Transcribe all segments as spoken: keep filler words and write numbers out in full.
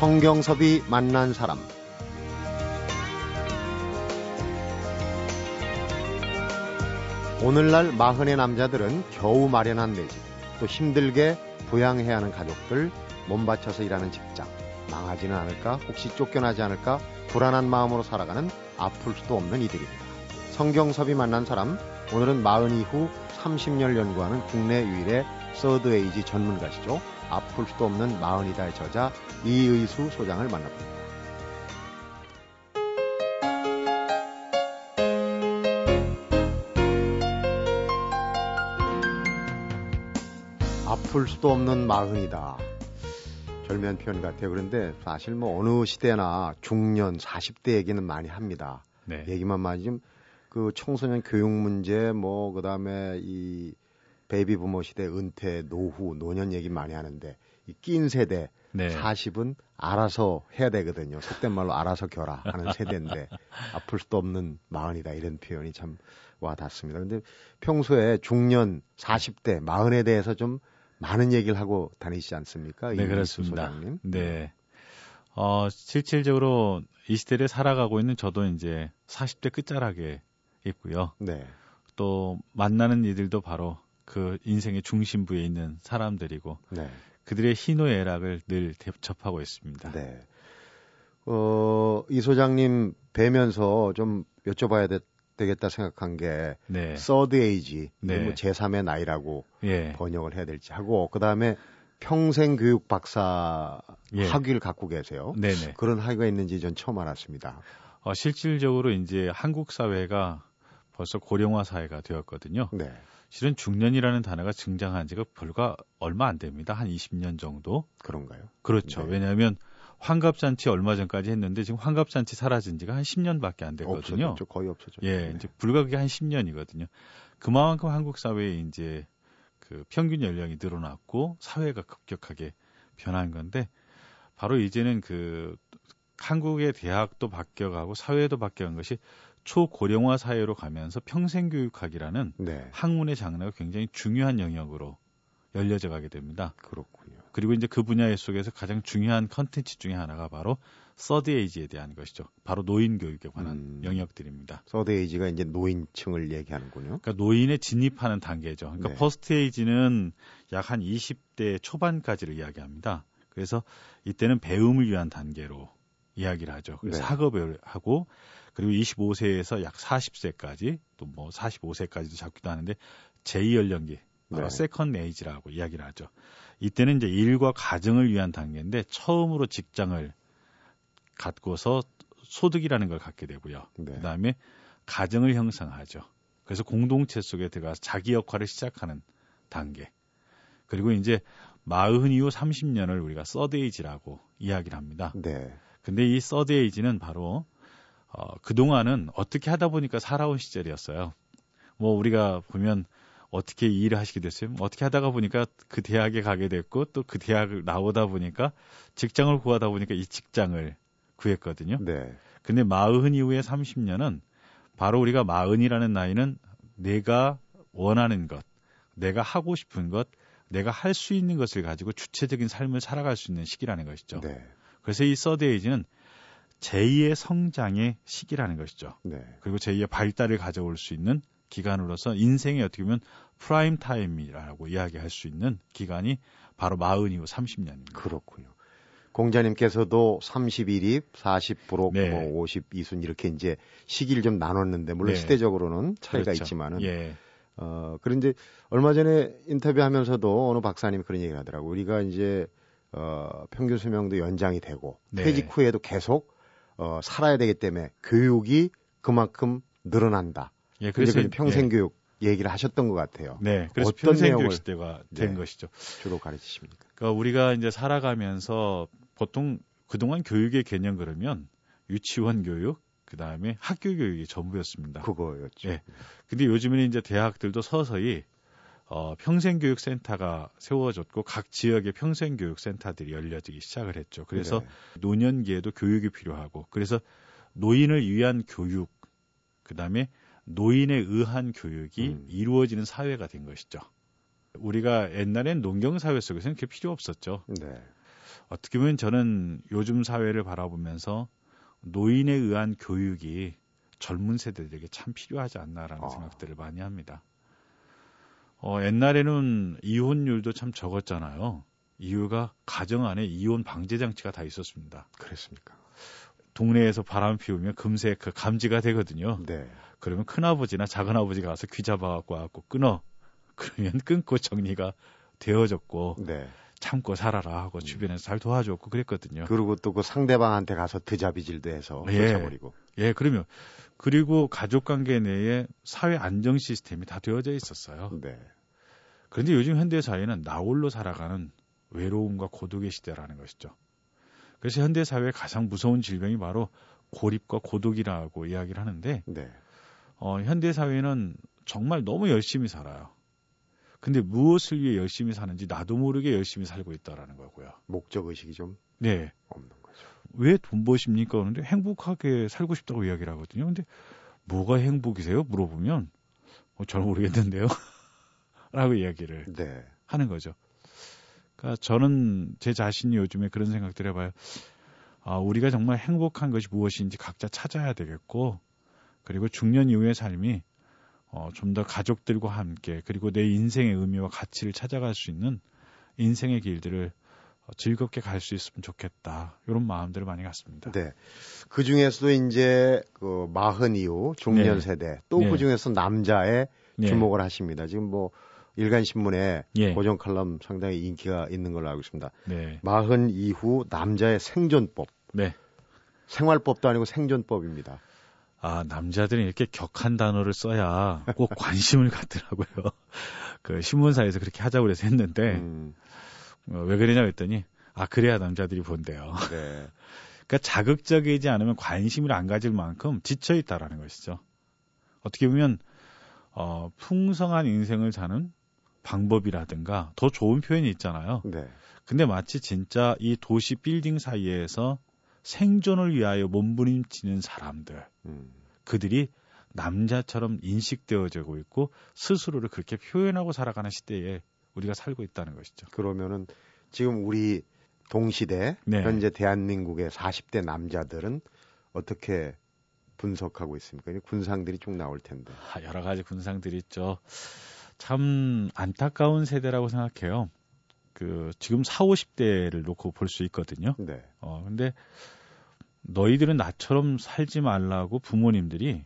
성경섭이 만난 사람. 오늘날 마흔의 남자들은 겨우 마련한 내 집, 또 힘들게 부양해야 하는 가족들, 몸 바쳐서 일하는 직장, 망하지는 않을까, 혹시 쫓겨나지 않을까 불안한 마음으로 살아가는 아플 수도 없는 이들입니다. 성경섭이 만난 사람, 오늘은 마흔 이후 삼십 년 연구하는 국내 유일의 서드 에이지 전문가시죠. 아플 수도 없는 마흔이다의 저자 이의수 소장을 만납니다. 아플 수도 없는 마흔이다. 절묘한 표현 같아요. 그런데 사실 뭐 어느 시대나 중년, 사십 대 얘기는 많이 합니다. 네. 얘기만 많이 좀 그 청소년 교육 문제, 뭐 그다음에 이 베이비 부모 시대, 은퇴, 노후, 노년 얘기 많이 하는데 이 낀 세대, 네. 사십은 알아서 해야 되거든요. 속된 말로 알아서 겨라 하는 세대인데 아플 수도 없는 마흔이다 이런 표현이 참 와닿습니다. 그런데 평소에 중년, 사십 대, 마흔에 대해서 좀 많은 얘기를 하고 다니시지 않습니까? 네, 그렇습니다. 소장님. 네. 어, 실질적으로 이 시대를 살아가고 있는 저도 이제 사십 대 끝자락에 있고요. 네. 또 만나는 이들도 바로 그 인생의 중심부에 있는 사람들이고, 네. 그들의 희노애락을 늘 접하고 있습니다. 네. 어, 이 소장님 뵈면서 좀 여쭤봐야 될 되겠다 생각한 게 네. 서드 에이지, 네. 뭐 제삼의 나이라고 예. 번역을 해야 될지 하고, 그 다음에 평생교육 박사 예. 학위를 갖고 계세요. 네네. 그런 학위가 있는지 전 처음 알았습니다. 어, 실질적으로 이제 한국 사회가 벌써 고령화 사회가 되었거든요. 네. 실은 중년이라는 단어가 증장한 지가 불과 얼마 안 됩니다. 한 이십 년 정도. 그런가요? 그렇죠. 네. 왜냐하면 환갑잔치 얼마 전까지 했는데 지금 환갑잔치 사라진 지가 한 십 년밖에 안 됐거든요. 없어졌죠. 거의 없어졌죠. 예, 네. 이제 불과 그게 한 십 년이거든요. 그만큼 한국 사회에 이제 그 평균 연령이 늘어났고 사회가 급격하게 변한 건데, 바로 이제는 그 한국의 대학도 바뀌어가고 사회도 바뀌어간 것이 초고령화 사회로 가면서 평생교육학이라는 네. 학문의 장르가 굉장히 중요한 영역으로 열려져 가게 됩니다. 그렇군요. 그리고 이제 그 분야 속에서 가장 중요한 컨텐츠 중에 하나가 바로 서드 에이지에 대한 것이죠. 바로 노인 교육에 관한 음, 영역들입니다. 서드 에이지가 이제 노인층을 얘기하는군요. 그러니까 노인에 진입하는 단계죠. 그러니까 네. 퍼스트 에이지는 약 한 이십 대 초반까지를 이야기합니다. 그래서 이때는 배움을 위한 단계로 이야기를 하죠. 그래서 네. 학업을 하고, 그리고 이십오 세에서 약 사십 세까지, 또 뭐 사십오 세까지도 잡기도 하는데 제이 연령기. 바로 네. 세컨드 에이지라고 이야기를 하죠. 이때는 이제 일과 가정을 위한 단계인데 처음으로 직장을 갖고서 소득이라는 걸 갖게 되고요. 네. 그다음에 가정을 형성하죠. 그래서 공동체 속에 들어가서 자기 역할을 시작하는 단계. 그리고 이제 마흔 이후 삼십 년을 우리가 서드 에이지라고 이야기를 합니다. 네. 근데 이 서드 에이지는 바로 어, 그동안은 어떻게 하다 보니까 살아온 시절이었어요. 뭐 우리가 보면 어떻게 이 일을 하시게 됐어요? 어떻게 하다가 보니까 그 대학에 가게 됐고, 또 그 대학을 나오다 보니까 직장을 구하다 보니까 이 직장을 구했거든요. 네. 근데 마흔 이후의 삼십 년은 바로 우리가 마흔이라는 나이는 내가 원하는 것, 내가 하고 싶은 것, 내가 할 수 있는 것을 가지고 주체적인 삶을 살아갈 수 있는 시기라는 것이죠. 네. 그래서 이 서드 에이지는 제이의 성장의 시기라는 것이죠. 네. 그리고 제이의 발달을 가져올 수 있는 기간으로서 인생의 어떻게 보면 프라임 타임이라고 이야기할 수 있는 기간이 바로 마흔 이후 삼십 년입니다. 그렇군요. 공자님께서도 삼십일 입, 사십 부록, 네. 뭐 오십 이순 이렇게 이제 시기를 좀 나눴는데, 물론 네. 시대적으로는 차이가 그렇죠. 있지만은 예. 어, 그런데 얼마 전에 인터뷰하면서도 어느 박사님이 그런 얘기를 하더라고요. 우리가 이제 어, 평균 수명도 연장이 되고 네. 퇴직 후에도 계속 어, 살아야 되기 때문에 교육이 그만큼 늘어난다. 예, 그래서 평생교육 예. 얘기를 하셨던 것 같아요. 네, 그래서 평생교육 시대가 된 네, 것이죠. 주로 가르치십니까? 그러니까 우리가 이제 살아가면서 보통 그동안 교육의 개념 그러면 유치원 교육, 그 다음에 학교 교육이 전부였습니다. 그거였죠. 예. 근데 요즘에는 이제 대학들도 서서히 어, 평생교육센터가 세워졌고 각 지역의 평생교육센터들이 열려지기 시작을 했죠. 그래서 네. 노년기에도 교육이 필요하고, 그래서 노인을 위한 교육, 그 다음에 노인에 의한 교육이 음. 이루어지는 사회가 된 것이죠. 우리가 옛날엔 농경사회 속에서는 그게 필요 없었죠. 네. 어떻게 보면 저는 요즘 사회를 바라보면서 노인에 의한 교육이 젊은 세대들에게 참 필요하지 않나라는 어. 생각들을 많이 합니다. 어, 옛날에는 이혼율도 참 적었잖아요. 이유가 가정 안에 이혼 방제 장치가 다 있었습니다. 그랬습니까? 동네에서 바람 피우면 금세 그 감지가 되거든요. 네. 그러면 큰아버지나 작은아버지가 가서 귀 잡아갖고 와갖고 끊어. 그러면 끊고 정리가 되어졌고 네. 참고 살아라 하고 주변에서 잘 도와줬고 그랬거든요. 그리고 또 그 상대방한테 가서 드자비질도 해서 쫓아버리고. 예. 예, 그러면 그리고 가족관계 내에 사회 안정 시스템이 다 되어져 있었어요. 네. 그런데 요즘 현대 사회는 나홀로 살아가는 외로움과 고독의 시대라는 것이죠. 그래서 현대 사회의 가장 무서운 질병이 바로 고립과 고독이라고 이야기를 하는데 네. 어, 현대 사회는 정말 너무 열심히 살아요. 근데 무엇을 위해 열심히 사는지 나도 모르게 열심히 살고 있다라는 거고요. 목적의식이 좀 네. 없는 거죠. 왜 돈 버십니까? 그런데 행복하게 살고 싶다고 이야기를 하거든요. 근데 뭐가 행복이세요? 물어보면 어, 잘 모르겠는데요. 라고 이야기를 네. 하는 거죠. 그러니까 저는 제 자신이 요즘에 그런 생각들 해봐요. 아, 우리가 정말 행복한 것이 무엇인지 각자 찾아야 되겠고 그리고 중년 이후의 삶이 어, 좀 더 가족들과 함께 그리고 내 인생의 의미와 가치를 찾아갈 수 있는 인생의 길들을 즐겁게 갈 수 있으면 좋겠다. 이런 마음들을 많이 갖습니다. 네. 그 중에서도 이제 그 마흔 이후 중년 네. 세대 또 그 중에서 네. 남자에 네. 주목을 하십니다. 지금 뭐 일간신문에 예. 고정 칼럼 상당히 인기가 있는 걸로 알고 있습니다. 네. 마흔 이후 남자의 생존법. 네. 생활법도 아니고 생존법입니다. 아, 남자들은 이렇게 격한 단어를 써야 꼭 관심을 갖더라고요. 그 신문사에서 그렇게 하자고 그래서 했는데 음. 어, 왜 그러냐고 했더니 아, 그래야 남자들이 본대요. 네. 그러니까 자극적이지 않으면 관심을 안 가질 만큼 지쳐있다라는 것이죠. 어떻게 보면 어, 풍성한 인생을 사는 방법이라든가 더 좋은 표현이 있잖아요. 네. 근데 마치 진짜 이 도시 빌딩 사이에서 생존을 위하여 몸부림치는 사람들, 음. 그들이 남자처럼 인식되어지고 있고 스스로를 그렇게 표현하고 살아가는 시대에 우리가 살고 있다는 것이죠. 그러면은 지금 우리 동시대 네. 현재 대한민국의 사십 대 남자들은 어떻게 분석하고 있습니까? 군상들이 쭉 나올 텐데. 아, 여러 가지 군상들이 있죠. 참 안타까운 세대라고 생각해요. 그 지금 사오십 대를 놓고 볼 수 있거든요. 네. 어, 근데 너희들은 나처럼 살지 말라고 부모님들이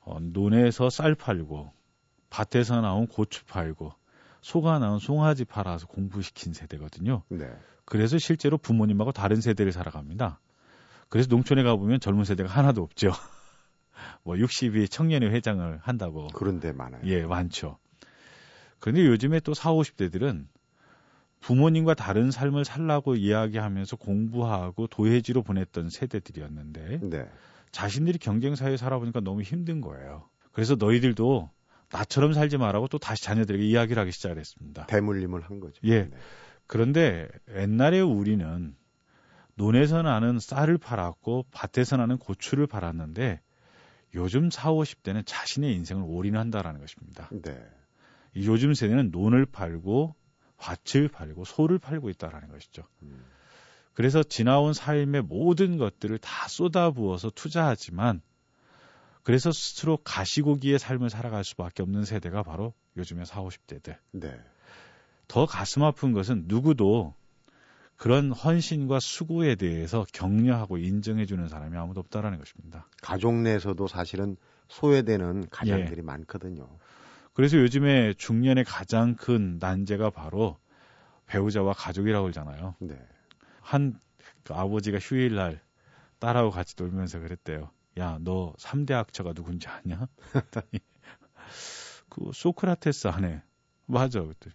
어, 논에서 쌀 팔고 밭에서 나온 고추 팔고 소가 나온 송아지 팔아서 공부시킨 세대거든요. 네. 그래서 실제로 부모님하고 다른 세대를 살아갑니다. 그래서 농촌에 가보면 젊은 세대가 하나도 없죠. 뭐 육십이 청년회 회장을 한다고. 그런데 많아요. 예, 많죠. 그런데 요즘에 또 사오십 대들은 부모님과 다른 삶을 살라고 이야기하면서 공부하고 도해지로 보냈던 세대들이었는데 네. 자신들이 경쟁사회에 살아보니까 너무 힘든 거예요. 그래서 너희들도 나처럼 살지 말라고 또 다시 자녀들에게 이야기를 하기 시작했습니다. 대물림을 한 거죠. 예. 네. 그런데 옛날에 우리는 논에서 나는 쌀을 팔았고 밭에서 나는 고추를 팔았는데 요즘 사오십 대는 자신의 인생을 올인한다라는 것입니다. 네. 요즘 세대는 논을 팔고 밭을 팔고 소를 팔고 있다라는 것이죠. 음. 그래서 지나온 삶의 모든 것들을 다 쏟아부어서 투자하지만 그래서 스스로 가시고기의 삶을 살아갈 수밖에 없는 세대가 바로 요즘의 사오십 대들. 네. 더 가슴 아픈 것은 누구도 그런 헌신과 수고에 대해서 격려하고 인정해주는 사람이 아무도 없다라는 것입니다. 가족 내에서도 사실은 소외되는 가장들이 예. 많거든요. 그래서 요즘에 중년의 가장 큰 난제가 바로 배우자와 가족이라고 그러잖아요. 네. 한 그 아버지가 휴일날 딸하고 같이 놀면서 그랬대요. 야, 너 삼 대 학처가 누군지 아냐? 그 소크라테스 아네. 맞아. 그랬더니.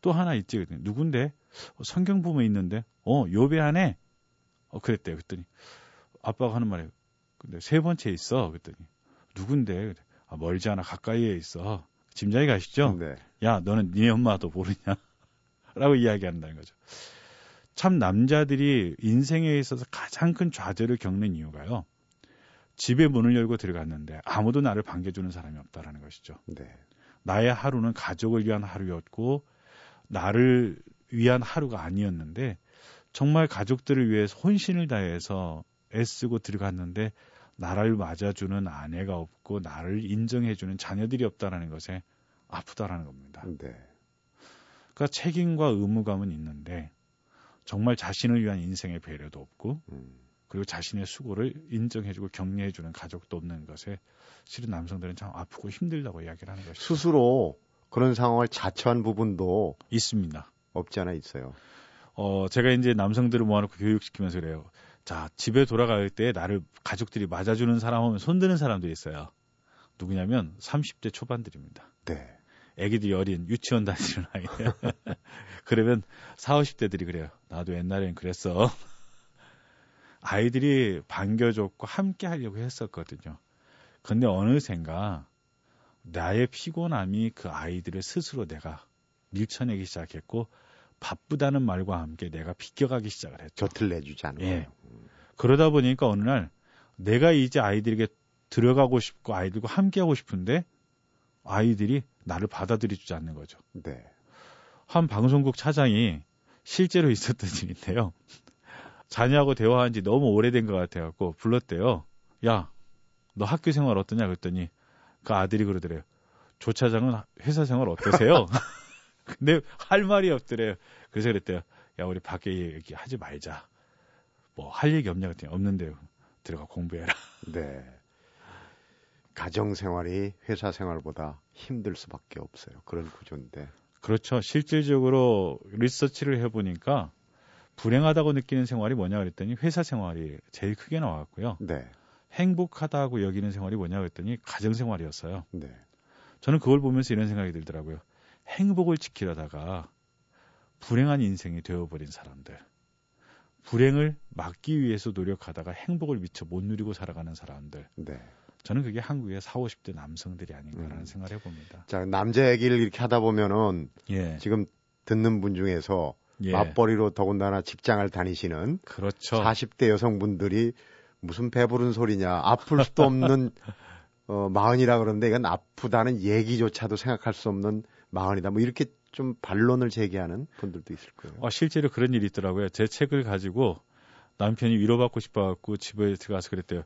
또 하나 있지. 그랬더니. 누군데? 어, 성경 보면 있는데. 어, 요배 아네. 어, 그랬대요. 그랬더니 아빠가 하는 말이에요. 근데 세 번째 있어. 그랬더니 누군데? 그랬더니. 아, 멀지 않아. 가까이에 있어. 짐작이 가시죠? 네. 야, 너는 니네 엄마도 모르냐? 라고 이야기한다는 거죠. 참 남자들이 인생에 있어서 가장 큰 좌절을 겪는 이유가요. 집에 문을 열고 들어갔는데 아무도 나를 반겨주는 사람이 없다라는 것이죠. 네. 나의 하루는 가족을 위한 하루였고 나를 위한 하루가 아니었는데 정말 가족들을 위해서 혼신을 다해서 애쓰고 들어갔는데 나를 맞아주는 아내가 없고 나를 인정해주는 자녀들이 없다라는 것에 아프다라는 겁니다. 네. 그러니까 책임과 의무감은 있는데 정말 자신을 위한 인생의 배려도 없고 음. 그리고 자신의 수고를 인정해주고 격려해주는 가족도 없는 것에 실은 남성들은 참 아프고 힘들다고 이야기를 하는 것이죠. 스스로 그런 상황을 자처한 부분도 있습니다. 없지 않아 있어요. 어, 제가 이제 남성들을 모아놓고 교육시키면서 그래요. 자, 집에 돌아갈 때 나를 가족들이 맞아주는 사람 하면 손드는 사람들이 있어요. 누구냐면 삼십 대 초반들입니다. 네. 애기들이 어린 유치원 다니는 아이들. 그러면 사십, 오십 대들이 그래요. 나도 옛날엔 그랬어. 아이들이 반겨줬고 함께 하려고 했었거든요. 근데 어느샌가 나의 피곤함이 그 아이들을 스스로 내가 밀쳐내기 시작했고 바쁘다는 말과 함께 내가 비껴가기 시작을 했죠. 곁을 내주지 않은 거예요. 예. 그러다 보니까 어느 날 내가 이제 아이들에게 들어가고 싶고 아이들과 함께하고 싶은데 아이들이 나를 받아들여주지 않는 거죠. 네. 한 방송국 차장이 실제로 있었던 일인데요. 자녀하고 대화한 지 너무 오래된 것 같아서 불렀대요. 야, 너 학교 생활 어떠냐 그랬더니 그 아들이 그러더래요. 조 차장은 회사 생활 어떠세요? 근데 할 말이 없더래요. 그래서 그랬대요. 야, 우리 밖에 얘기하지 말자. 뭐 할 얘기 없냐 그랬더니 없는데요. 들어가 공부해라. 네. 가정 생활이 회사 생활보다 힘들 수밖에 없어요. 그런 구조인데. 그렇죠. 실질적으로 리서치를 해보니까 불행하다고 느끼는 생활이 뭐냐 그랬더니 회사 생활이 제일 크게 나왔고요. 네. 행복하다고 여기는 생활이 뭐냐 그랬더니 가정 생활이었어요. 네. 저는 그걸 보면서 이런 생각이 들더라고요. 행복을 지키려다가 불행한 인생이 되어버린 사람들, 불행을 막기 위해서 노력하다가 행복을 미처 못 누리고 살아가는 사람들. 네. 저는 그게 한국의 사십, 오십 대 남성들이 아닌가라는 음. 생각을 해봅니다. 자, 남자 얘기를 이렇게 하다 보면은 예. 지금 듣는 분 중에서 예. 맞벌이로 더군다나 직장을 다니시는 그렇죠. 사십 대 여성분들이 무슨 배부른 소리냐, 아플 수도 없는 어, 마흔이라 그러는데 이건 아프다는 얘기조차도 생각할 수 없는 마흔이다. 뭐 이렇게 좀 반론을 제기하는 분들도 있을 거예요. 아, 실제로 그런 일이 있더라고요. 제 책을 가지고 남편이 위로받고 싶어갖고 집에 들어가서 그랬대요.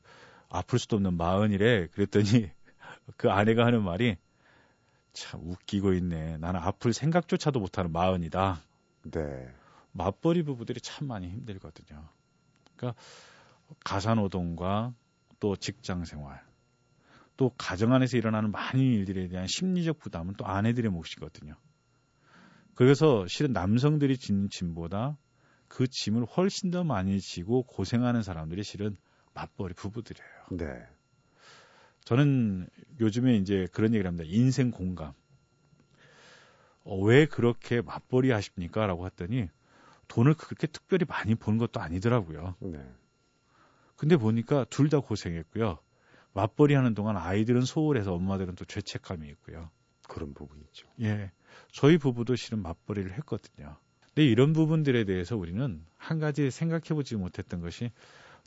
아플 수도 없는 마흔이래. 그랬더니 그 아내가 하는 말이 참 웃기고 있네. 나는 아플 생각조차도 못하는 마흔이다. 네. 맞벌이 부부들이 참 많이 힘들거든요. 그러니까 가사노동과 또 직장생활, 또 가정 안에서 일어나는 많은 일들에 대한 심리적 부담은 또 아내들의 몫이거든요. 그래서 실은 남성들이 지는 짐보다 그 짐을 훨씬 더 많이 지고 고생하는 사람들이 실은 맞벌이 부부들이에요. 네. 저는 요즘에 이제 그런 얘기를 합니다. 인생 공감. 어, 왜 그렇게 맞벌이 하십니까? 라고 했더니 돈을 그렇게 특별히 많이 번 것도 아니더라고요. 네. 근데 보니까 둘 다 고생했고요. 맞벌이 하는 동안 아이들은 소홀해서 엄마들은 또 죄책감이 있고요. 그런 부분이 있죠. 예. 저희 부부도 실은 맞벌이를 했거든요. 근데 이런 부분들에 대해서 우리는 한 가지 생각해보지 못했던 것이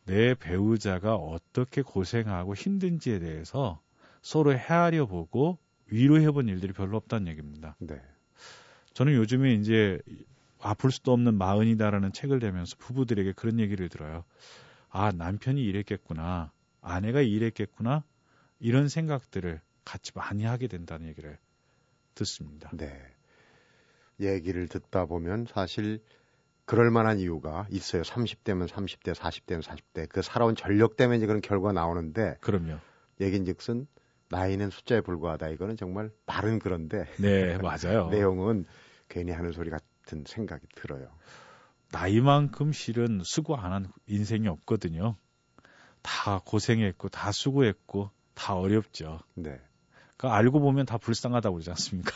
내 배우자가 어떻게 고생하고 힘든지에 대해서 서로 헤아려 보고 위로해본 일들이 별로 없다는 얘기입니다. 네. 저는 요즘에 이제 아플 수도 없는 마흔이다라는 책을 내면서 부부들에게 그런 얘기를 들어요. 아, 남편이 이랬겠구나. 아내가 이랬겠구나. 이런 생각들을 같이 많이 하게 된다는 얘기를 듣습니다. 네. 얘기를 듣다 보면 사실 그럴 만한 이유가 있어요. 삼십 대면 삼십 대, 사십 대면 사십 대. 그 살아온 전력 때문에 이제 그런 결과가 나오는데. 그럼요. 얘긴즉슨 나이는 숫자에 불과하다. 이거는 정말 말은 그런데. 네, 맞아요. 내용은 괜히 하는 소리 같은 생각이 들어요. 나이만큼 실은 수고 안 한 인생이 없거든요. 다 고생했고, 다 수고했고, 다 어렵죠. 네. 그러니까 알고 보면 다 불쌍하다고 그러지 않습니까?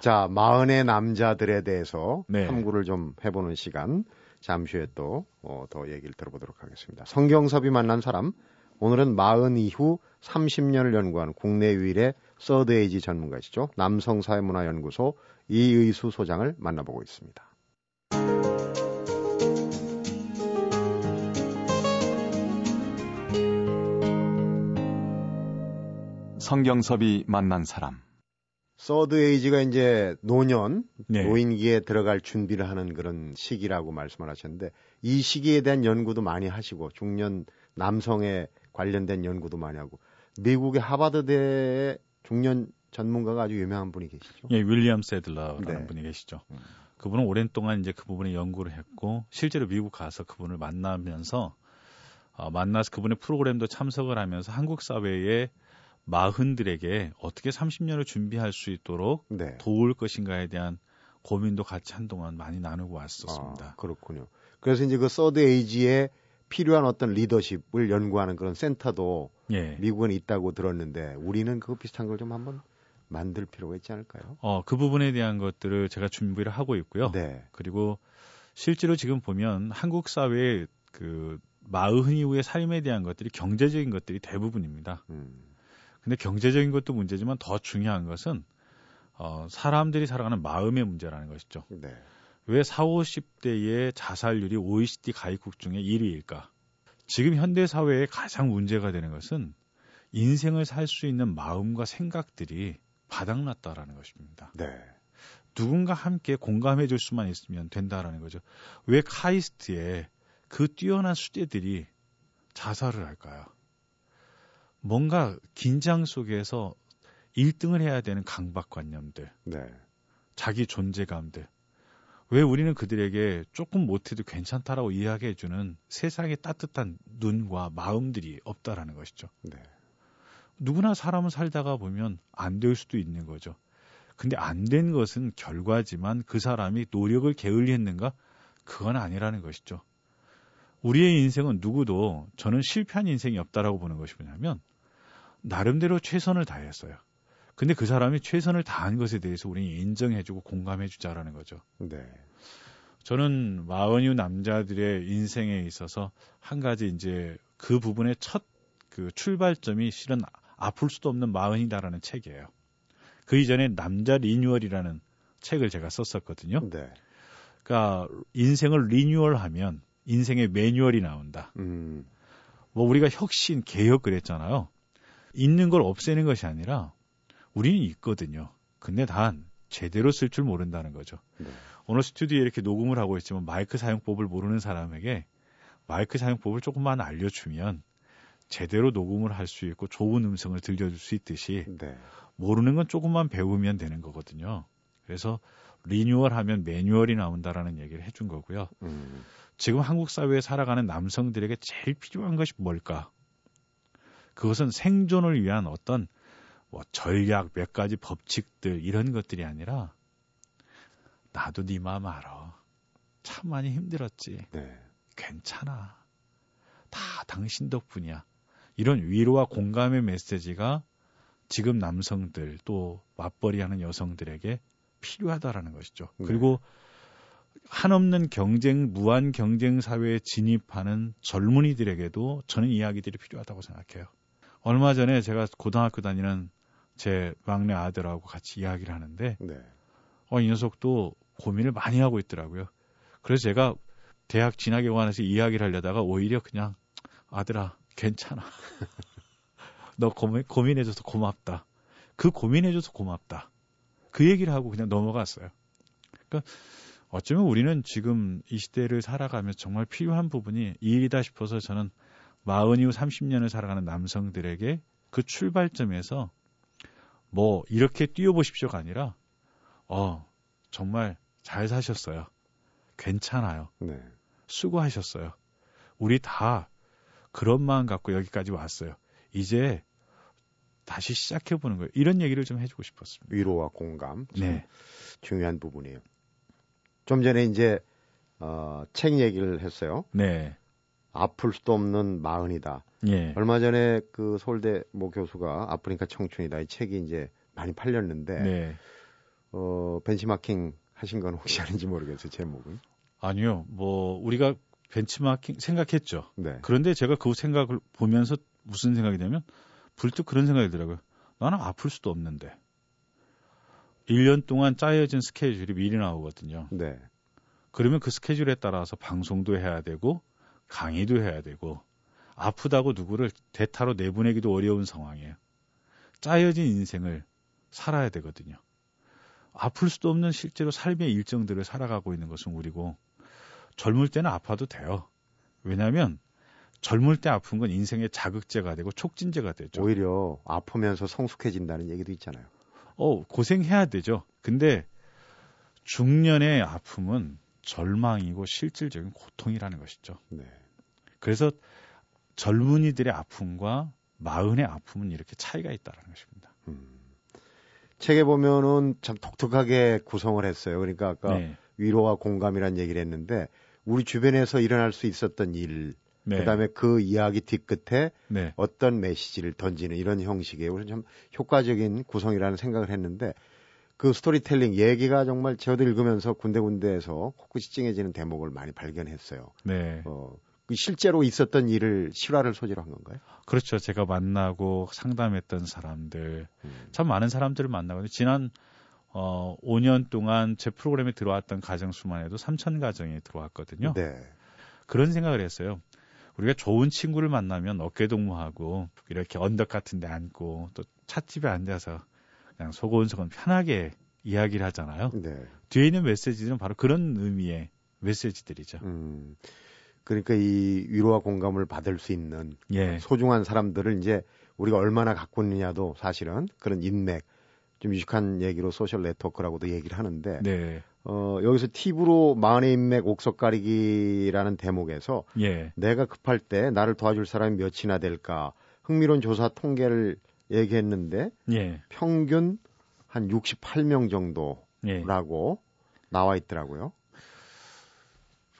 자, 마흔의 남자들에 대해서 네. 탐구를 좀 해보는 시간 잠시 후에 또 더 얘기를 들어보도록 하겠습니다. 성경섭이 만난 사람, 오늘은 마흔 이후 삼십 년을 연구한 국내 유일의 서드 에이지 전문가시죠. 남성사회문화연구소 이의수 소장을 만나보고 있습니다. 성경섭이 만난 사람. 서드 에이지가 이제 노년, 네. 노인기에 들어갈 준비를 하는 그런 시기라고 말씀을 하셨는데 이 시기에 대한 연구도 많이 하시고 중년 남성에 관련된 연구도 많이 하고 미국의 하버드대의 중년 전문가가 아주 유명한 분이 계시죠. 예, 윌리엄 세들러라는 네. 분이 계시죠. 음. 그분은 오랜 동안 이제 그 부분에 연구를 했고 실제로 미국 가서 그분을 만나면서 어, 만나서 그분의 프로그램도 참석을 하면서 한국 사회에 마흔들에게 어떻게 삼십 년을 준비할 수 있도록 네. 도울 것인가에 대한 고민도 같이 한동안 많이 나누고 왔었습니다. 아, 그렇군요. 그래서 이제 그 서드 에이지에 필요한 어떤 리더십을 연구하는 그런 센터도 예. 미국은 있다고 들었는데 우리는 그거 비슷한 걸 좀 한번 만들 필요가 있지 않을까요? 어, 그 부분에 대한 것들을 제가 준비를 하고 있고요. 네. 그리고 실제로 지금 보면 한국 사회의 그 마흔 이후의 삶에 대한 것들이 경제적인 것들이 대부분입니다. 음. 근데 경제적인 것도 문제지만 더 중요한 것은 어, 사람들이 살아가는 마음의 문제라는 것이죠. 네. 왜 사오십 대의 자살률이 오이시디 가입국 중에 일 위일까? 지금 현대 사회에 가장 문제가 되는 것은 인생을 살 수 있는 마음과 생각들이 바닥났다라는 것입니다. 네. 누군가 함께 공감해 줄 수만 있으면 된다라는 거죠. 왜 카이스트에 그 뛰어난 수재들이 자살을 할까요? 뭔가 긴장 속에서 일 등을 해야 되는 강박관념들, 네. 자기 존재감들, 왜 우리는 그들에게 조금 못해도 괜찮다라고 이야기해주는 세상의 따뜻한 눈과 마음들이 없다라는 것이죠. 네. 누구나 사람은 살다가 보면 안 될 수도 있는 거죠. 근데 안 된 것은 결과지만 그 사람이 노력을 게을리 했는가? 그건 아니라는 것이죠. 우리의 인생은 누구도 저는 실패한 인생이 없다라고 보는 것이 뭐냐면 나름대로 최선을 다했어요. 근데 그 사람이 최선을 다한 것에 대해서 우리는 인정해주고 공감해주자라는 거죠. 네. 저는 마흔 이후 남자들의 인생에 있어서 한 가지 이제 그 부분의 첫 그 출발점이 실은 아플 수도 없는 마흔이다라는 책이에요. 그 이전에 남자 리뉴얼이라는 책을 제가 썼었거든요. 네. 그러니까 인생을 리뉴얼하면 인생의 매뉴얼이 나온다. 음. 뭐 우리가 혁신, 개혁 그랬잖아요. 있는 걸 없애는 것이 아니라 우리는 있거든요. 근데 단 제대로 쓸 줄 모른다는 거죠. 네. 오늘 스튜디오에 이렇게 녹음을 하고 있지만 마이크 사용법을 모르는 사람에게 마이크 사용법을 조금만 알려주면 제대로 녹음을 할 수 있고 좋은 음성을 들려줄 수 있듯이 네. 모르는 건 조금만 배우면 되는 거거든요. 그래서 리뉴얼하면 매뉴얼이 나온다라는 얘기를 해준 거고요. 음. 지금 한국 사회에 살아가는 남성들에게 제일 필요한 것이 뭘까? 그것은 생존을 위한 어떤 뭐 전략, 몇 가지 법칙들 이런 것들이 아니라 나도 네 마음 알아. 참 많이 힘들었지. 네. 괜찮아. 다 당신 덕분이야. 이런 위로와 공감의 메시지가 지금 남성들 또 맞벌이하는 여성들에게 필요하다라는 것이죠. 네. 그리고 한없는 경쟁, 무한 경쟁 사회에 진입하는 젊은이들에게도 저는 이야기들이 필요하다고 생각해요. 얼마 전에 제가 고등학교 다니는 제 막내 아들하고 같이 이야기를 하는데 네. 어, 이 녀석도 고민을 많이 하고 있더라고요. 그래서 제가 대학 진학에 관해서 이야기를 하려다가 오히려 그냥 아들아 괜찮아. 너 고민, 고민해줘서 고맙다. 그 고민해줘서 고맙다. 그 얘기를 하고 그냥 넘어갔어요. 그러니까 어쩌면 우리는 지금 이 시대를 살아가면서 정말 필요한 부분이 이 일이다 싶어서 저는 마흔 이후 삼십 년을 살아가는 남성들에게 그 출발점에서 뭐 이렇게 뛰어보십시오가 아니라 어 정말 잘 사셨어요. 괜찮아요. 네. 수고하셨어요. 우리 다 그런 마음 갖고 여기까지 왔어요. 이제 다시 시작해보는 거예요. 이런 얘기를 좀 해주고 싶었습니다. 위로와 공감. 네. 중요한 부분이에요. 좀 전에 이제 어, 책 얘기를 했어요. 네. 아플 수도 없는 마흔이다. 예. 얼마 전에 그 서울대 모 교수가 아프리카 청춘이다 이 책이 이제 많이 팔렸는데 네. 어, 벤치마킹 하신 건 혹시 아는지 모르겠어요. 제목은 아니요. 뭐 우리가 벤치마킹 생각했죠. 네. 그런데 제가 그 생각을 보면서 무슨 생각이 되면 불뚝 그런 생각이 들더라고요. 나는 아플 수도 없는데 일 년 동안 짜여진 스케줄이 미리 나오거든요. 네. 그러면 그 스케줄에 따라서 방송도 해야 되고 강의도 해야 되고 아프다고 누구를 대타로 내보내기도 어려운 상황이에요. 짜여진 인생을 살아야 되거든요. 아플 수도 없는 실제로 삶의 일정들을 살아가고 있는 것은 우리고, 젊을 때는 아파도 돼요. 왜냐하면 젊을 때 아픈 건 인생의 자극제가 되고 촉진제가 되죠. 오히려 아프면서 성숙해진다는 얘기도 있잖아요. 어, 고생해야 되죠. 근데 중년의 아픔은 절망이고 실질적인 고통이라는 것이죠. 네. 그래서 젊은이들의 아픔과 마흔의 아픔은 이렇게 차이가 있다는 것입니다. 음. 책에 보면은 참 독특하게 구성을 했어요. 그러니까 아까 네. 위로와 공감이란 얘기를 했는데 우리 주변에서 일어날 수 있었던 일, 네. 그다음에 그 이야기 뒤끝에 네. 어떤 메시지를 던지는 이런 형식의 우선 참 효과적인 구성이라는 생각을 했는데 그 스토리텔링 얘기가 정말 저도 읽으면서 군데군데에서 코끝이 찡해지는 대목을 많이 발견했어요. 네. 어, 실제로 있었던 일을 실화를 소재로 한 건가요? 그렇죠. 제가 만나고 상담했던 사람들, 음. 참 많은 사람들을 만나고 지난 어, 오 년 동안 제 프로그램에 들어왔던 가정 수만 해도 삼천 가정이 들어왔거든요. 네. 그런 생각을 했어요. 우리가 좋은 친구를 만나면 어깨동무하고 이렇게 언덕 같은 데 앉고 또 찻집에 앉아서 그냥 소곤소곤 편하게 이야기를 하잖아요. 네. 뒤에 있는 메시지는 바로 그런 의미의 메시지들이죠. 음, 그러니까 이 위로와 공감을 받을 수 있는 예. 소중한 사람들을 이제 우리가 얼마나 갖고 있느냐도 사실은 그런 인맥, 좀 유식한 얘기로 소셜 네트워크라고도 얘기를 하는데 네. 어, 여기서 팁으로 마흔의 인맥 옥석 가리기라는 대목에서 예. 내가 급할 때 나를 도와줄 사람이 몇이나 될까 흥미로운 조사 통계를 얘기했는데 예. 평균 한 육십팔 명 정도라고 예. 나와 있더라고요.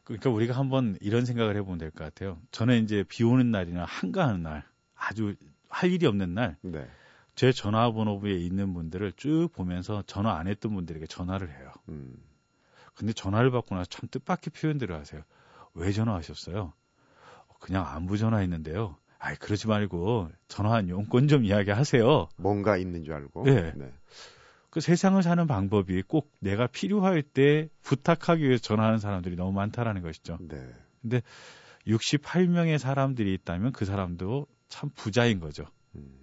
그러니까 우리가 한번 이런 생각을 해보면 될 것 같아요. 저는 이제 비 오는 날이나 한가하는 날, 아주 할 일이 없는 날 네. 제 전화번호부에 있는 분들을 쭉 보면서 전화 안 했던 분들에게 전화를 해요. 음. 근데 전화를 받고 나서 참 뜻밖의 표현들을 하세요. 왜 전화하셨어요? 그냥 안부 전화했는데요. 아이, 그러지 말고 전화한 용건 좀 이야기하세요. 뭔가 있는 줄 알고. 네. 네. 그 세상을 사는 방법이 꼭 내가 필요할 때 부탁하기 위해서 전화하는 사람들이 너무 많다라는 것이죠. 네. 근데 육십팔 명의 사람들이 있다면 그 사람도 참 부자인 거죠. 음.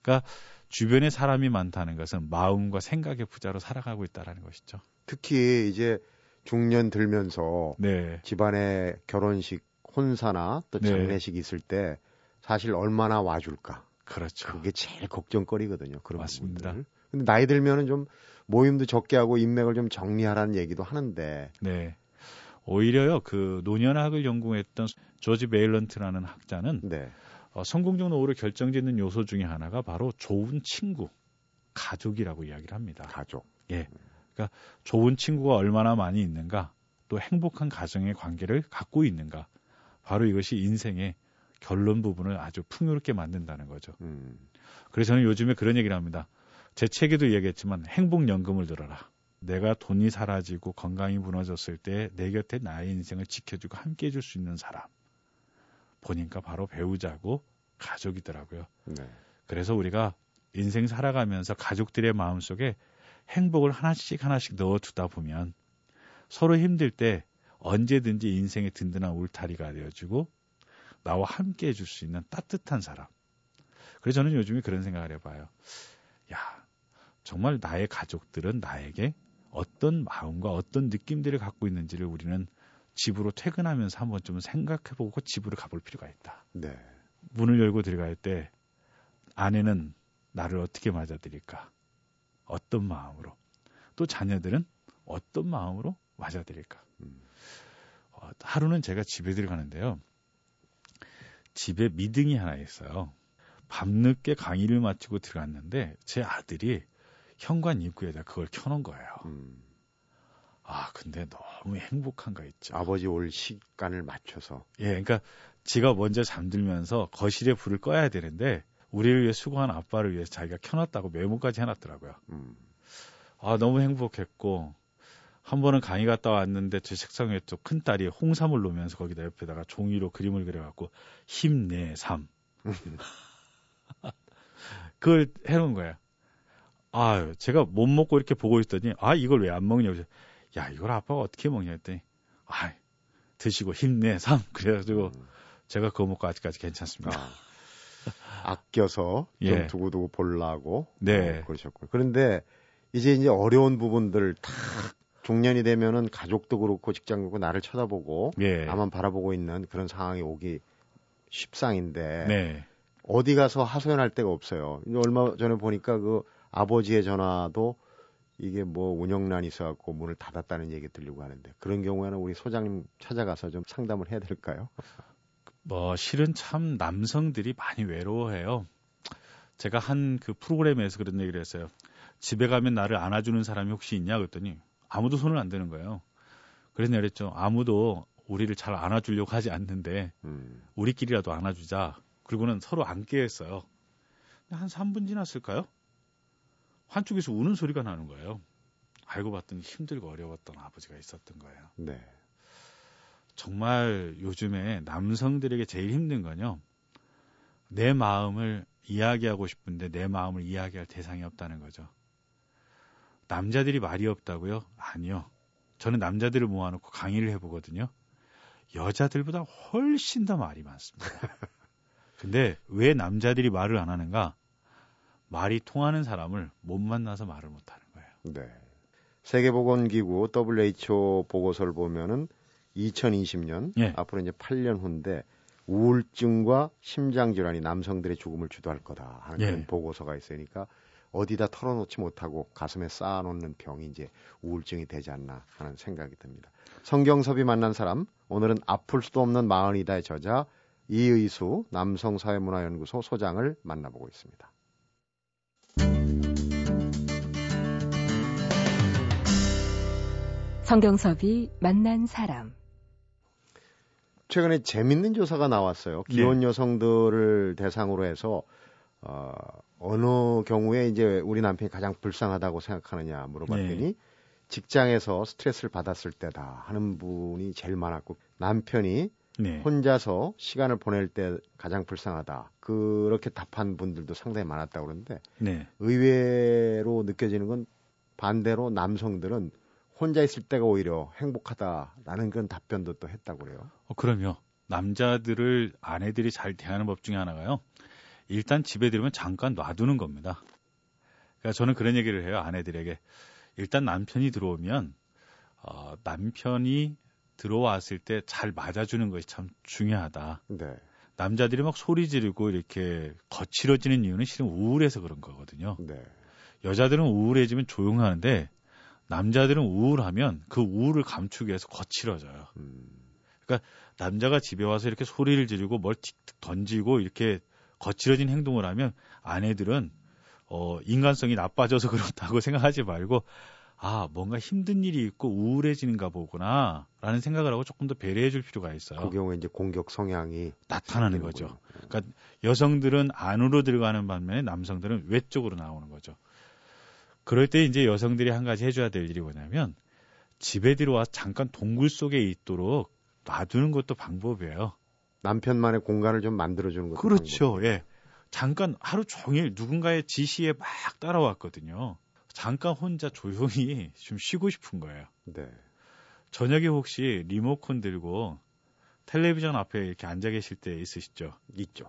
그러니까 주변에 사람이 많다는 것은 마음과 생각의 부자로 살아가고 있다는 것이죠. 특히 이제 중년 들면서 네. 집안에 결혼식, 혼사나 또 장례식이 네. 있을 때 사실 얼마나 와줄까. 그렇죠. 그게 제일 걱정거리거든요. 그런 맞습니다. 부분들. 근데 나이 들면은 좀 모임도 적게 하고 인맥을 좀 정리하라는 얘기도 하는데. 네. 오히려요, 그 노년학을 연구했던 조지 베일런트라는 학자는 네. 어, 성공적 노후를 결정짓는 요소 중에 하나가 바로 좋은 친구, 가족이라고 이야기를 합니다. 가족. 예. 그러니까 좋은 친구가 얼마나 많이 있는가, 또 행복한 가정의 관계를 갖고 있는가, 바로 이것이 인생의 결론 부분을 아주 풍요롭게 만든다는 거죠. 음. 그래서 저는 요즘에 그런 얘기를 합니다. 제 책에도 얘기했지만 행복연금을 들어라. 내가 돈이 사라지고 건강이 무너졌을 때 내 곁에 나의 인생을 지켜주고 함께해 줄 수 있는 사람. 보니까 바로 배우자고 가족이더라고요. 네. 그래서 우리가 인생 살아가면서 가족들의 마음속에 행복을 하나씩 하나씩 넣어두다 보면 서로 힘들 때 언제든지 인생의 든든한 울타리가 되어주고 나와 함께 해줄 수 있는 따뜻한 사람. 그래서 저는 요즘에 그런 생각을 해봐요. 야, 정말 나의 가족들은 나에게 어떤 마음과 어떤 느낌들을 갖고 있는지를 우리는 집으로 퇴근하면서 한 번쯤은 생각해보고 집으로 가볼 필요가 있다. 네. 문을 열고 들어갈 때 아내는 나를 어떻게 맞아들일까? 어떤 마음으로? 또 자녀들은 어떤 마음으로 맞아들일까? 음. 어, 하루는 제가 집에 들어가는데요. 집에 미등이 하나 있어요. 밤늦게 강의를 마치고 들어갔는데 제 아들이 현관 입구에다 그걸 켜놓은 거예요. 음. 아, 근데 너무 행복한 거 있죠. 아버지 올 시간을 맞춰서. 예, 그러니까 지가 먼저 잠들면서 거실에 불을 꺼야 되는데 우리를 위해 수고한 아빠를 위해서 자기가 켜놨다고 메모까지 해놨더라고요. 음. 아, 너무 행복했고 한 번은 강의 갔다 왔는데 제 책상 위에 또 큰 딸이 홍삼을 놓으면서 거기다 옆에다가 종이로 그림을 그려갖고 힘내 삶. 그걸 해놓은 거예요. 아유, 제가 못 먹고 이렇게 보고 있더니 아, 이걸 왜 안 먹냐고. 야, 이걸 아빠가 어떻게 먹냐 했더니 아, 드시고 힘내 삶. 그래가지고 음. 제가 그거 먹고 아직까지 괜찮습니다. 아, 아껴서 좀 예. 두고두고 보려고 네. 그러셨고요. 그런데 이제 이제 어려운 부분들 다 중년이 되면은 가족도 그렇고 직장도 그렇고 나를 쳐다보고 예. 나만 바라보고 있는 그런 상황이 오기 십상인데 네. 어디 가서 하소연할 데가 없어요. 얼마 전에 보니까 그 아버지의 전화도 이게 뭐 운영난이 있어갖고 문을 닫았다는 얘기 들리고 하는데 그런 경우에는 우리 소장님 찾아가서 좀 상담을 해야 될까요? 뭐 실은 참 남성들이 많이 외로워해요. 제가 한 그 프로그램에서 그런 얘기를 했어요. 집에 가면 나를 안아주는 사람이 혹시 있냐 그랬더니 아무도 손을 안 드는 거예요. 그래서 내가 그랬죠. 아무도 우리를 잘 안아주려고 하지 않는데 음. 우리끼리라도 안아주자. 그리고는 서로 안게 했어요. 한 삼 분 지났을까요? 한쪽에서 우는 소리가 나는 거예요. 알고 봤더니 힘들고 어려웠던 아버지가 있었던 거예요. 네. 정말 요즘에 남성들에게 제일 힘든 건요. 내 마음을 이야기하고 싶은데 내 마음을 이야기할 대상이 없다는 거죠. 남자들이 말이 없다고요? 아니요. 저는 남자들을 모아놓고 강의를 해보거든요. 여자들보다 훨씬 더 말이 많습니다. 근데 왜 남자들이 말을 안 하는가? 말이 통하는 사람을 못 만나서 말을 못 하는 거예요. 네. 세계보건기구 더블유에이치오 보고서를 보면은 이천이십 년 예. 앞으로 이제 팔 년 후인데 우울증과 심장 질환이 남성들의 죽음을 주도할 거다 하는 예. 그런 보고서가 있으니까 어디다 털어놓지 못하고 가슴에 쌓아놓는 병이 이제 우울증이 되지 않나 하는 생각이 듭니다. 성경섭이 만난 사람, 오늘은 아플 수도 없는 마흔이다의 저자 이의수 남성사회문화연구소 소장을 만나보고 있습니다. 성경섭이 만난 사람. 최근에 재밌는 조사가 나왔어요. 기혼 네. 여성들을 대상으로 해서 어, 어느 경우에 이제 우리 남편이 가장 불쌍하다고 생각하느냐 물어봤더니 네. 직장에서 스트레스를 받았을 때다 하는 분이 제일 많았고 남편이 네. 혼자서 시간을 보낼 때 가장 불쌍하다 그렇게 답한 분들도 상당히 많았다고 그러는데 네. 의외로 느껴지는 건 반대로 남성들은 혼자 있을 때가 오히려 행복하다라는 그런 답변도 또 했다고 그래요. 어, 그럼요. 남자들을 아내들이 잘 대하는 법 중에 하나가요. 일단 집에 들으면 잠깐 놔두는 겁니다. 그러니까 저는 그런 얘기를 해요. 아내들에게. 일단 남편이 들어오면 어, 남편이 들어왔을 때 잘 맞아주는 것이 참 중요하다. 네. 남자들이 막 소리 지르고 이렇게 거칠어지는 이유는 실은 우울해서 그런 거거든요. 네. 여자들은 우울해지면 조용하는데 남자들은 우울하면 그 우울을 감추기 위해서 거칠어져요. 음. 그러니까 남자가 집에 와서 이렇게 소리를 지르고 뭘 틱틱 던지고 이렇게 거칠어진 행동을 하면 아내들은 어, 인간성이 나빠져서 그렇다고 생각하지 말고 아, 뭔가 힘든 일이 있고 우울해지는가 보구나 라는 생각을 하고 조금 더 배려해 줄 필요가 있어요. 그 경우에 이제 공격 성향이 나타나는 거죠. 거예요. 그러니까 여성들은 안으로 들어가는 반면에 남성들은 외쪽으로 나오는 거죠. 그럴 때 이제 여성들이 한 가지 해줘야 될 일이 뭐냐면 집에 들어와서 잠깐 동굴 속에 있도록 놔두는 것도 방법이에요. 남편만의 공간을 좀 만들어주는 것도 그렇죠. 방법. 예. 잠깐 하루 종일 누군가의 지시에 막 따라왔거든요. 잠깐 혼자 조용히 좀 쉬고 싶은 거예요. 네. 저녁에 혹시 리모컨 들고 텔레비전 앞에 이렇게 앉아 계실 때 있으시죠? 있죠.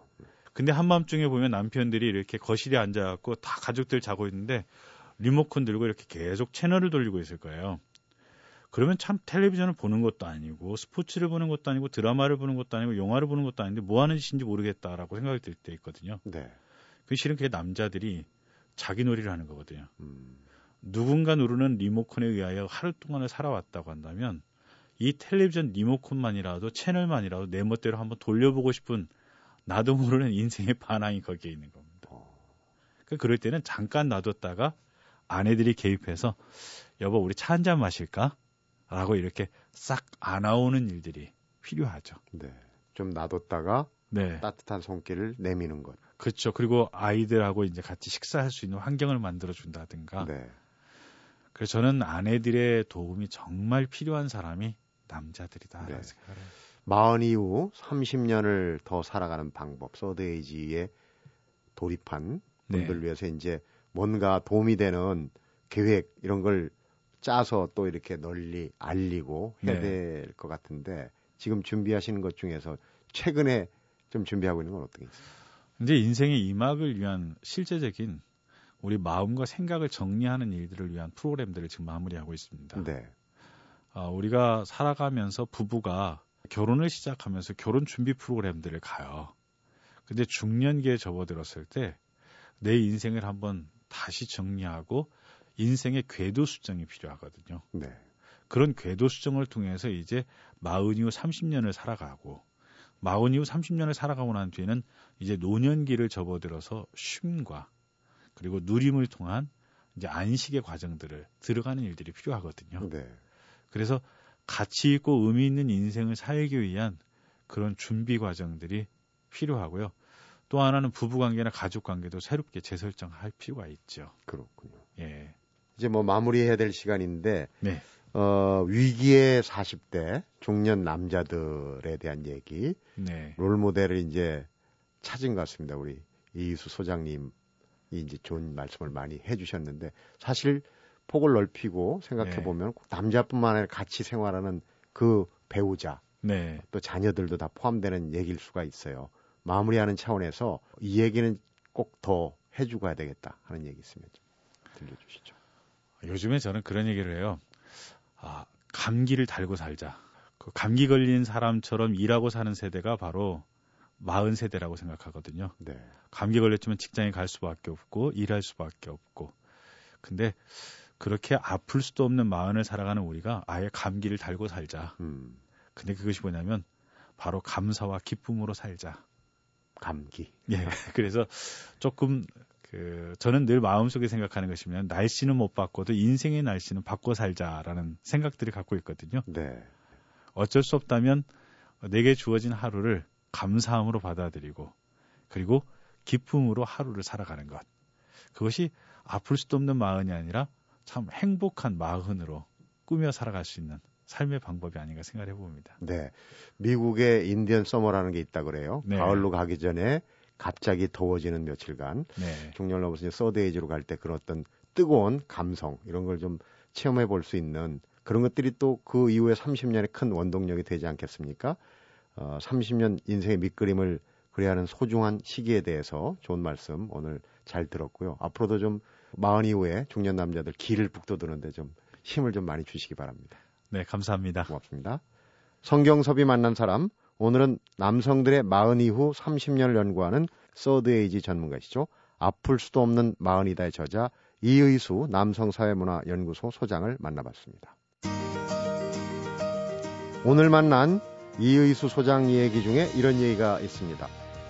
근데 한밤중에 보면 남편들이 이렇게 거실에 앉아갖고 다 가족들 자고 있는데 리모컨 들고 이렇게 계속 채널을 돌리고 있을 거예요. 그러면 참 텔레비전을 보는 것도 아니고 스포츠를 보는 것도 아니고 드라마를 보는 것도 아니고 영화를 보는 것도 아닌데 뭐 하는 짓인지 모르겠다라고 생각이 들 때 있거든요. 네. 그 실은 그게 남자들이 자기 놀이를 하는 거거든요. 음. 누군가 누르는 리모컨에 의하여 하루 동안을 살아왔다고 한다면 이 텔레비전 리모컨만이라도 채널만이라도 내 멋대로 한번 돌려보고 싶은 나도 모르는 인생의 반항이 거기에 있는 겁니다. 어. 그러니까 그럴 때는 잠깐 놔뒀다가 아내들이 개입해서 여보 우리 차 한잔 마실까? 라고 이렇게 싹 안아오는 일들이 필요하죠. 네, 좀 놔뒀다가 네. 따뜻한 손길을 내미는 것. 그렇죠. 그리고 아이들하고 이제 같이 식사할 수 있는 환경을 만들어준다든가. 네. 그래서 저는 아내들의 도움이 정말 필요한 사람이 남자들이다. 네. 마흔 이후 삼십 년을 더 살아가는 방법. 서드 에이지에 돌입한 분들 네. 위해서 이제 뭔가 도움이 되는 계획 이런 걸 짜서 또 이렇게 널리 알리고 해야 될 것 네. 같은데 지금 준비하시는 것 중에서 최근에 좀 준비하고 있는 건 어떻게 있어요? 이제 인생의 이막을 위한 실제적인 우리 마음과 생각을 정리하는 일들을 위한 프로그램들을 지금 마무리하고 있습니다. 네. 어, 우리가 살아가면서 부부가 결혼을 시작하면서 결혼 준비 프로그램들을 가요. 근데 중년기에 접어들었을 때 내 인생을 한번 다시 정리하고 인생의 궤도 수정이 필요하거든요. 네. 그런 궤도 수정을 통해서 이제 마흔 이후 삼십 년을 살아가고 마흔 이후 삼십 년을 살아가고 난 뒤에는 이제 노년기를 접어들어서 쉼과 그리고 누림을 통한 이제 안식의 과정들을 들어가는 일들이 필요하거든요. 네. 그래서 가치 있고 의미 있는 인생을 살기 위한 그런 준비 과정들이 필요하고요. 또 하나는 부부관계나 가족관계도 새롭게 재설정할 필요가 있죠. 그렇군요. 예, 이제 뭐 마무리해야 될 시간인데 네. 어, 위기의 사십 대 중년 남자들에 대한 얘기, 네. 롤모델을 이제 찾은 것 같습니다. 우리 이의수 소장님이 이제 좋은 말씀을 많이 해주셨는데 사실 폭을 넓히고 생각해보면 네. 남자뿐만 아니라 같이 생활하는 그 배우자, 네. 또 자녀들도 다 포함되는 얘기일 수가 있어요. 마무리하는 차원에서 이 얘기는 꼭 더 해주고 가야 되겠다 하는 얘기 있으면 좀 들려주시죠. 요즘에 저는 그런 얘기를 해요. 아, 감기를 달고 살자. 그 감기 걸린 사람처럼 일하고 사는 세대가 바로 마흔 세대라고 생각하거든요. 네. 감기 걸렸지만 직장에 갈 수밖에 없고 일할 수밖에 없고 근데 그렇게 아플 수도 없는 마흔을 살아가는 우리가 아예 감기를 달고 살자. 음. 근데 그것이 뭐냐면 바로 감사와 기쁨으로 살자. 감기. 예. 그래서 조금 그 저는 늘 마음속에 생각하는 것이면 날씨는 못 바꿔도 인생의 날씨는 바꿔 살자라는 생각들을 갖고 있거든요. 네. 어쩔 수 없다면 내게 주어진 하루를 감사함으로 받아들이고 그리고 기쁨으로 하루를 살아가는 것. 그것이 아플 수도 없는 마흔이 아니라 참 행복한 마흔으로 꾸며 살아갈 수 있는 삶의 방법이 아닌가 생각해 봅니다. 네, 미국의 인디언 서머라는 게 있다 그래요. 네. 가을로 가기 전에 갑자기 더워지는 며칠간 네. 중년 넘어서 서드 에이지로 갈 때 그런 어떤 뜨거운 감성 이런 걸 좀 체험해 볼 수 있는 그런 것들이 또 그 이후에 삼십 년의 큰 원동력이 되지 않겠습니까? 어, 삼십 년 인생의 밑그림을 그래야 하는 소중한 시기에 대해서 좋은 말씀 오늘 잘 들었고요. 앞으로도 좀 마흔 이후에 중년 남자들 길을 북돋우는데 좀 힘을 좀 많이 주시기 바랍니다. 네, 감사합니다. 고맙습니다. 성경섭이 만난 사람, 오늘은 남성들의 마흔 이후 삼십 년을 연구하는 서드 에이지 전문가시죠. 아플 수도 없는 마흔이다의 저자 이의수 남성사회문화연구소 소장을 만나봤습니다. 오늘 만난 이의수 소장 이야기 중에 이런 얘기가 있습니다.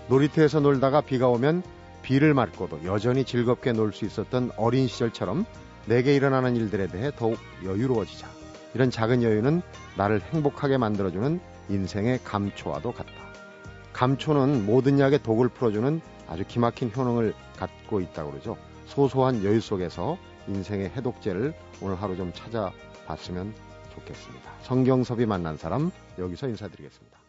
놀이터에서 놀다가 비가 오면 비를 맞고도 여전히 즐겁게 놀 수 있었던 어린 시절처럼 내게 일어나는 일들에 대해 더욱 여유로워지자. 이런 작은 여유는 나를 행복하게 만들어주는 인생의 감초와도 같다. 감초는 모든 약의 독을 풀어주는 아주 기막힌 효능을 갖고 있다고 그러죠. 소소한 여유 속에서 인생의 해독제를 오늘 하루 좀 찾아봤으면 좋겠습니다. 성경섭이 만난 사람 여기서 인사드리겠습니다.